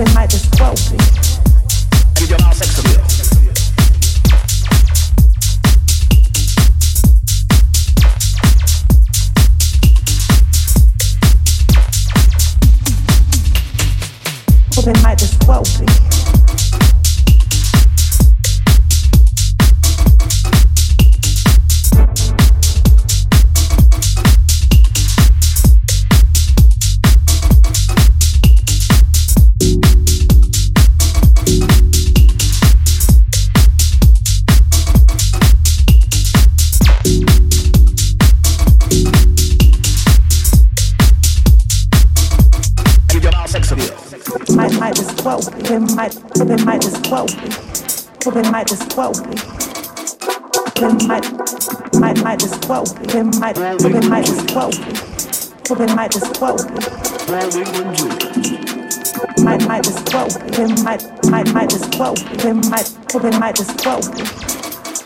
Open mic was 12. And you're now sex to me. Open mic was 12.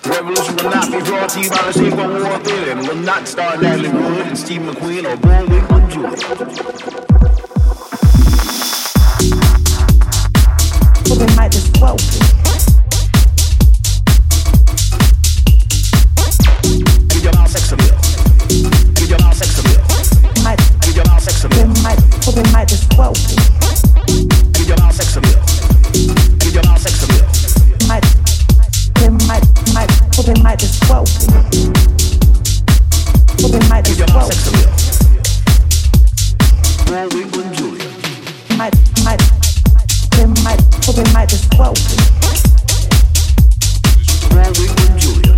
Revolution will not be brought to you by the same old war feeling. Will not star Natalie Wood and Steve McQueen or Broadway Wood Jr. Open mic was 12. And you're now sex appeal. And you're now sex appeal. And you're now sex appeal. Open mic was 12. And you're now sex appeal. And you're now sex appeal. Open mic was 12. Open mic was 12. Broadway and Julia. Open mic was 12. Broadway and Julia.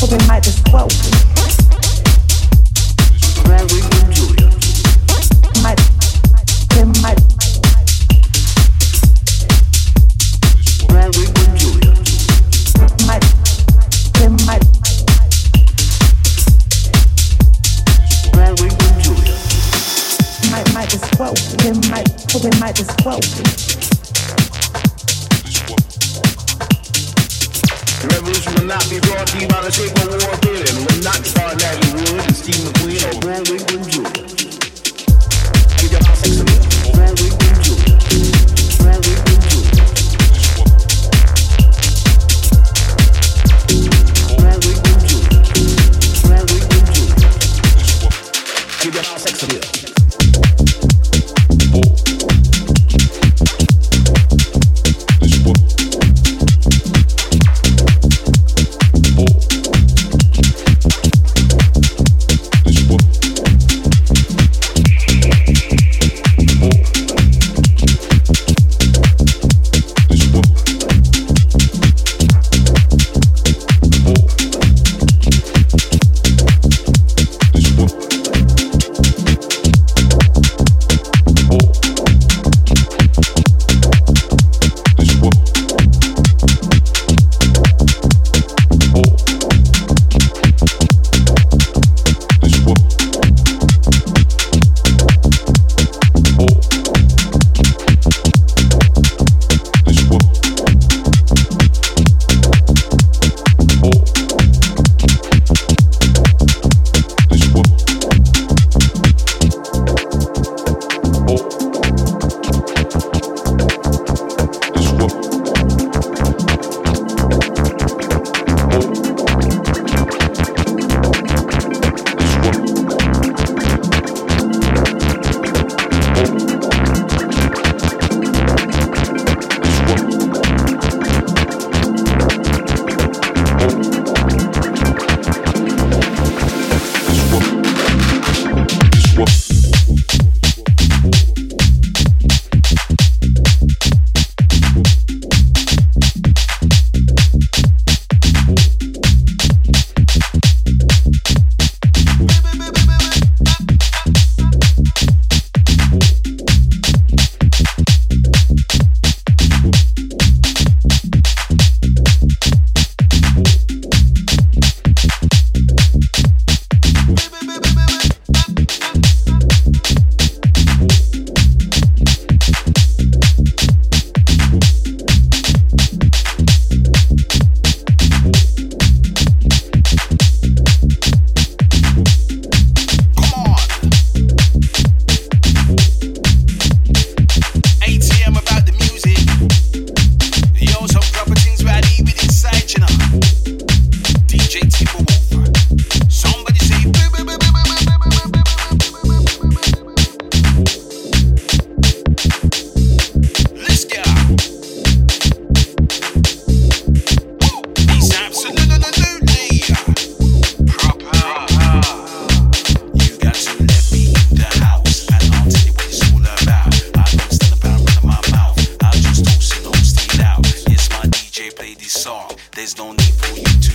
Open mic was 12. Broadway and Julia. Broadway and Julia. Broadway and Julia. Mic was 12. Open mic was 12. The revolution will not be brought to you by the shape of war feeling. Will not start Natalie Wood and Steve McQueen or Broadway and Julia. And you're now sex appeal. Broadway and Julia. Broadway and Julia. Broadway and Julia. Broadway and Julia. And you're now sex appeal. Everybody needs to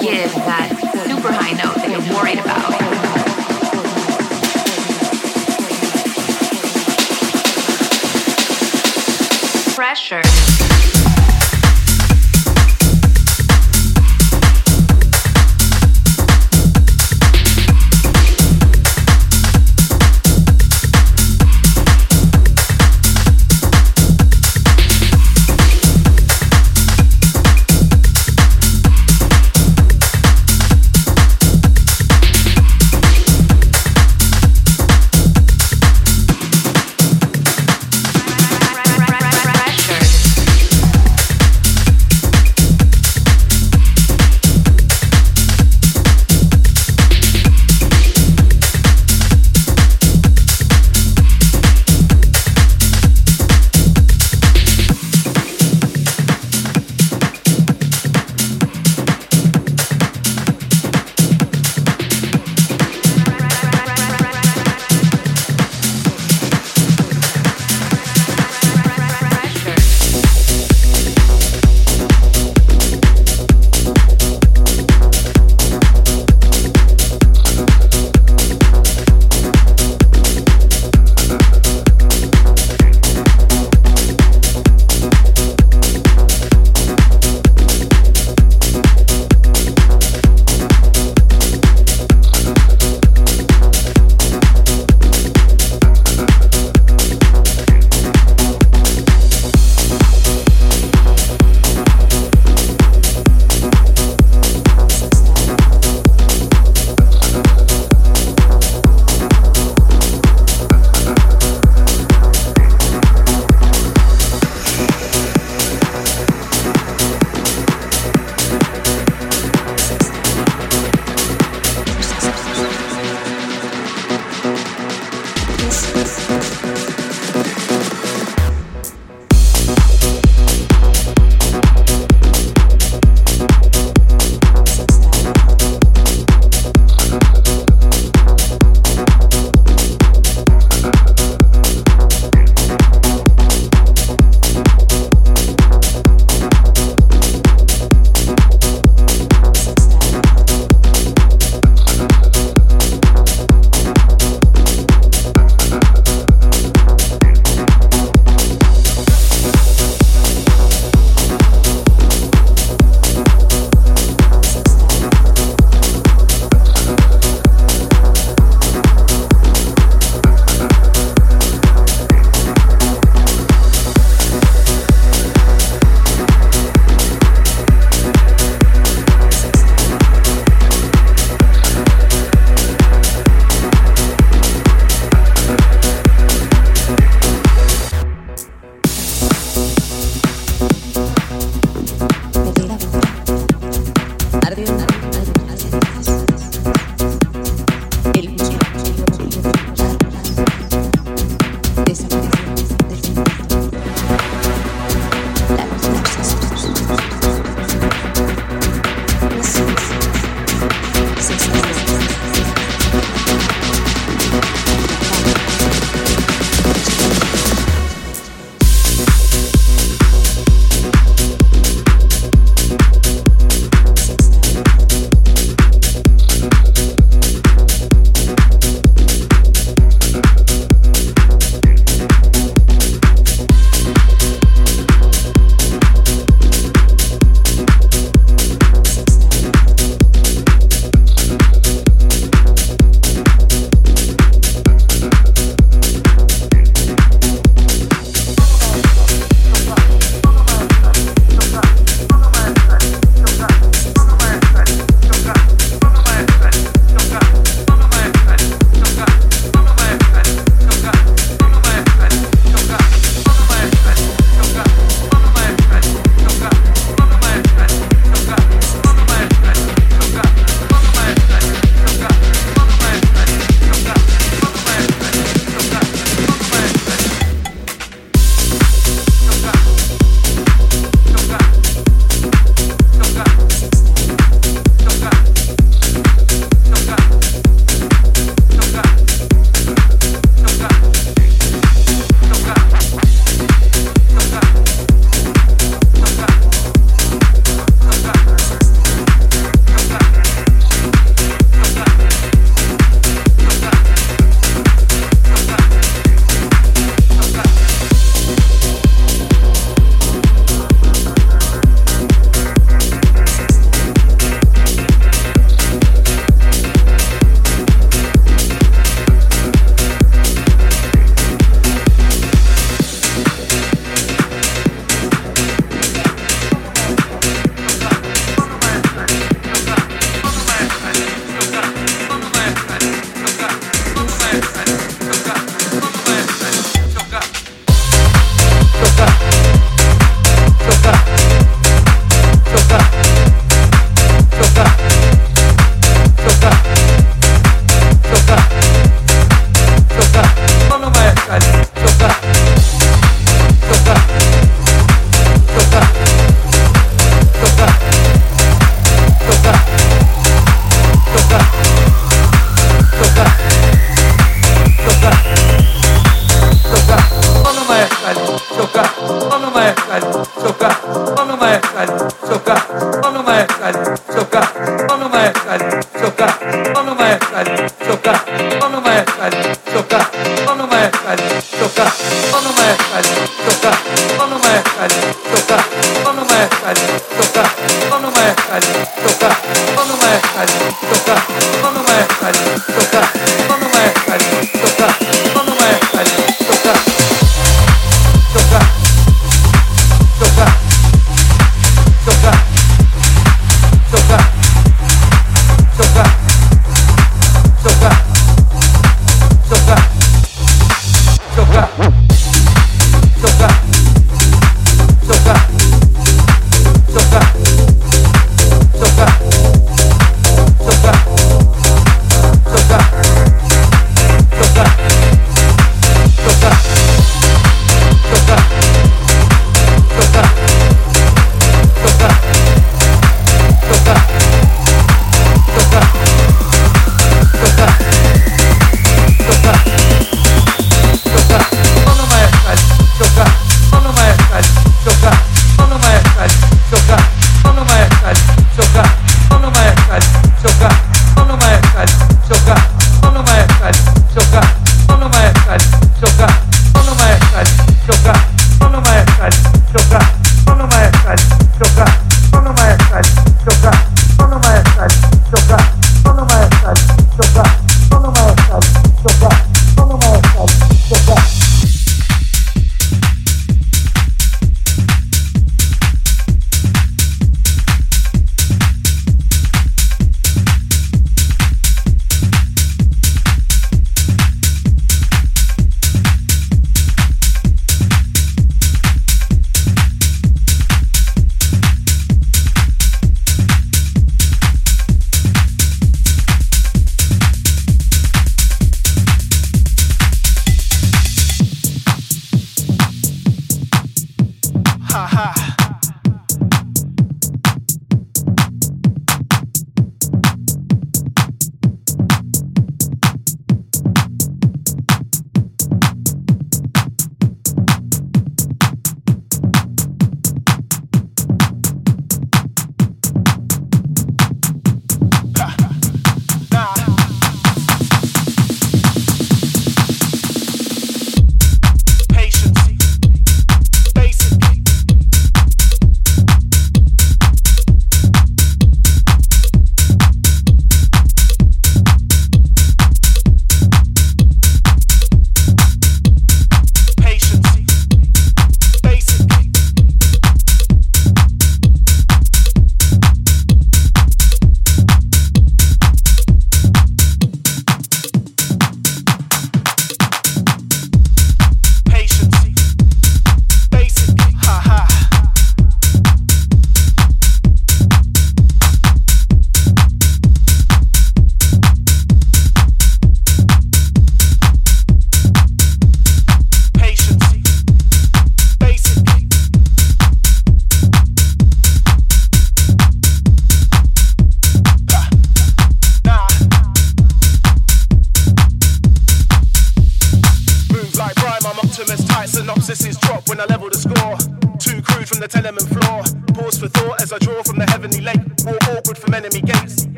give that super high note that you're worried about. Pressure.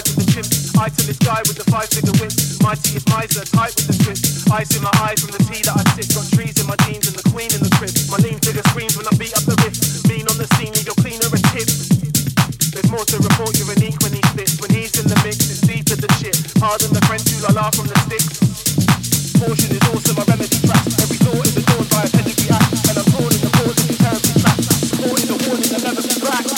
eyes with the chips. Eye to the sky with the 5-figure win. My tea is miser, tight with the twist. Ice in my eye from the tea that I sip. Got trees in my jeans and the queen in the crib. My lean figure screams when I beat up the wrist. Lean on the scene and you're cleaner and kid. There's more to report, you're unique when he spits. When he's in the mix, it's deep to the shit. Pardon the friends who la from the sticks. Portion is awesome, my remedy track. Every thought is adored by a pedigree act. And I'm torn in the port and you can't be trapped. Support is a warning that never be cracked.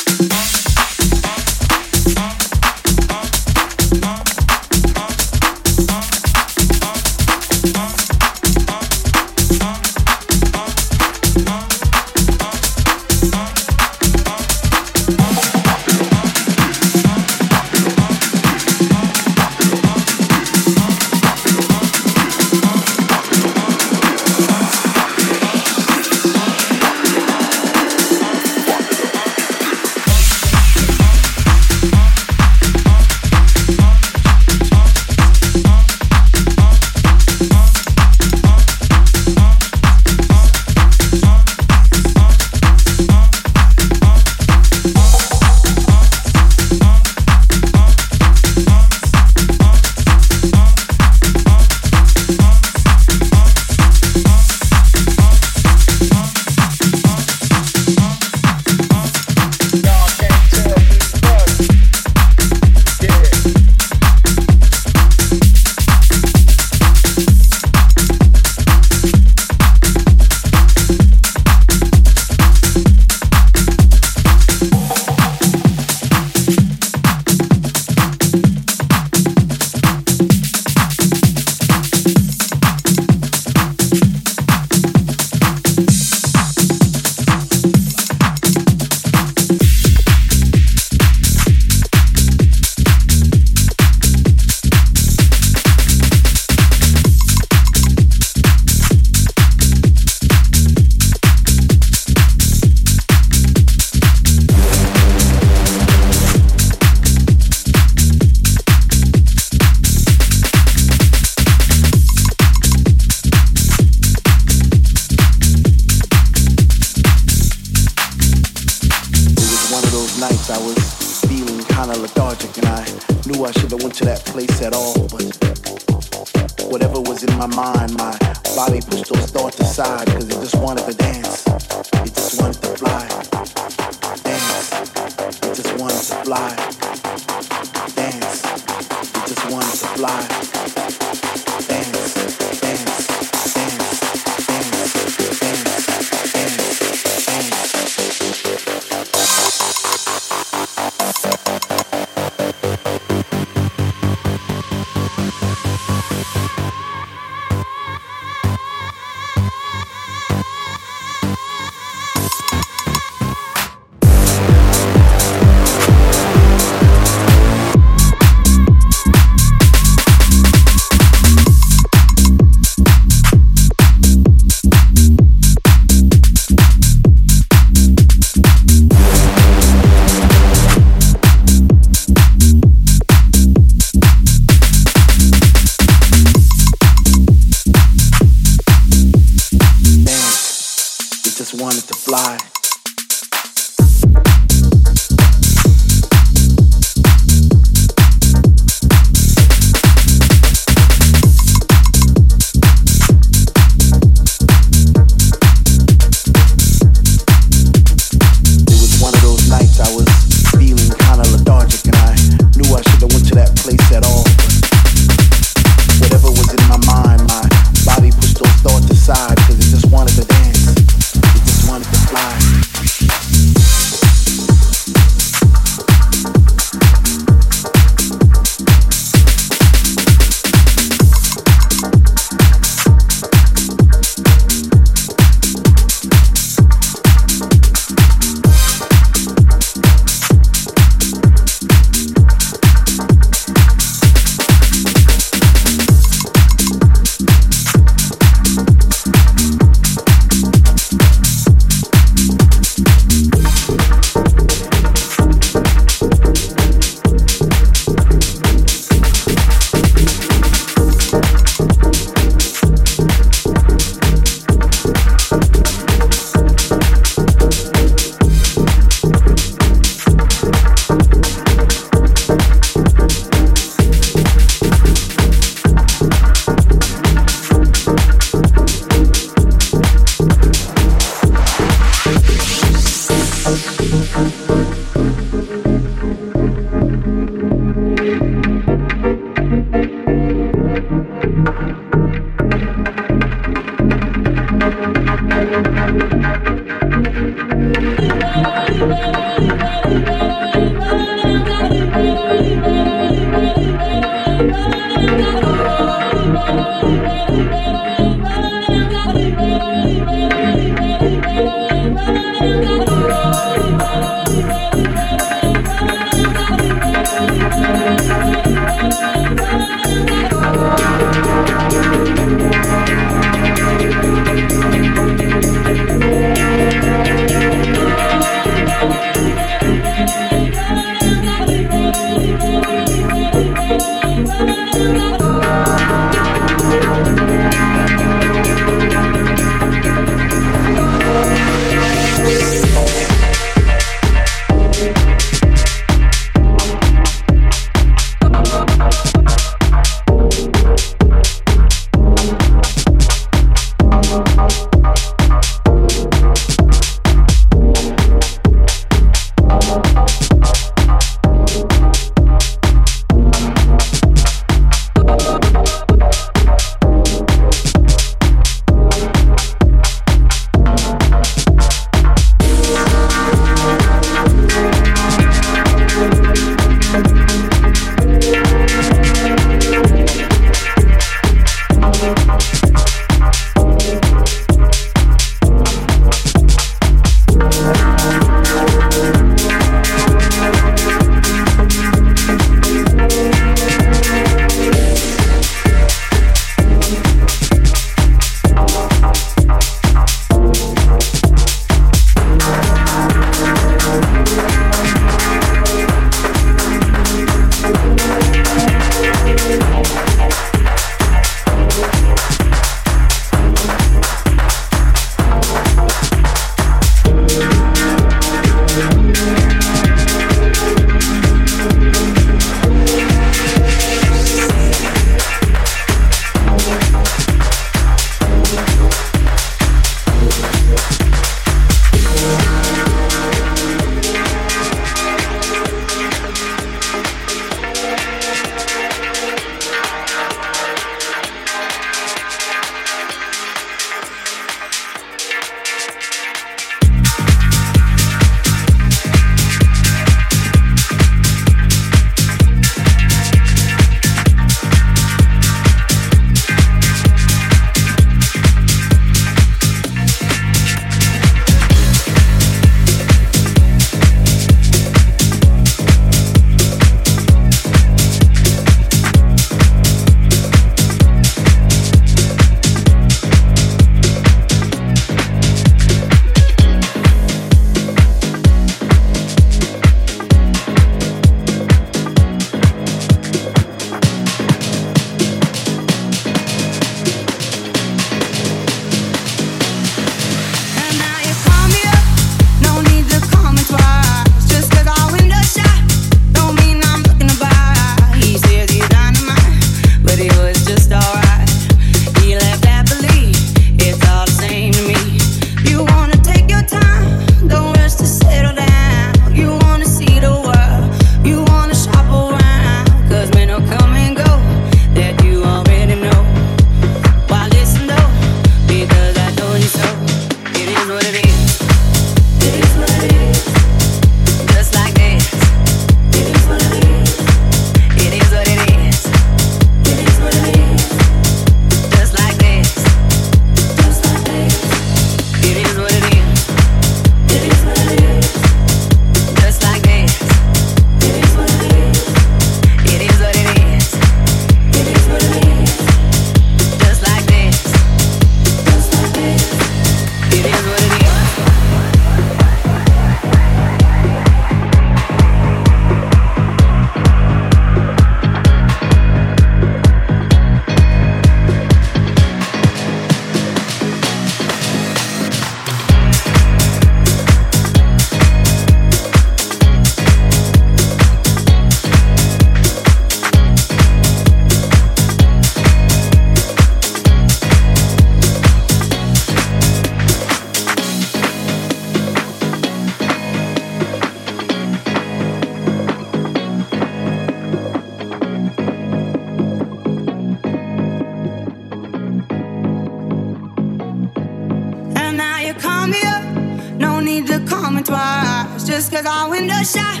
'cause I window shot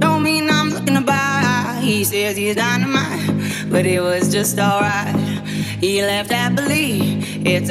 don't mean I'm looking to buy. He says he's dynamite, but it was just alright. He left happily, it's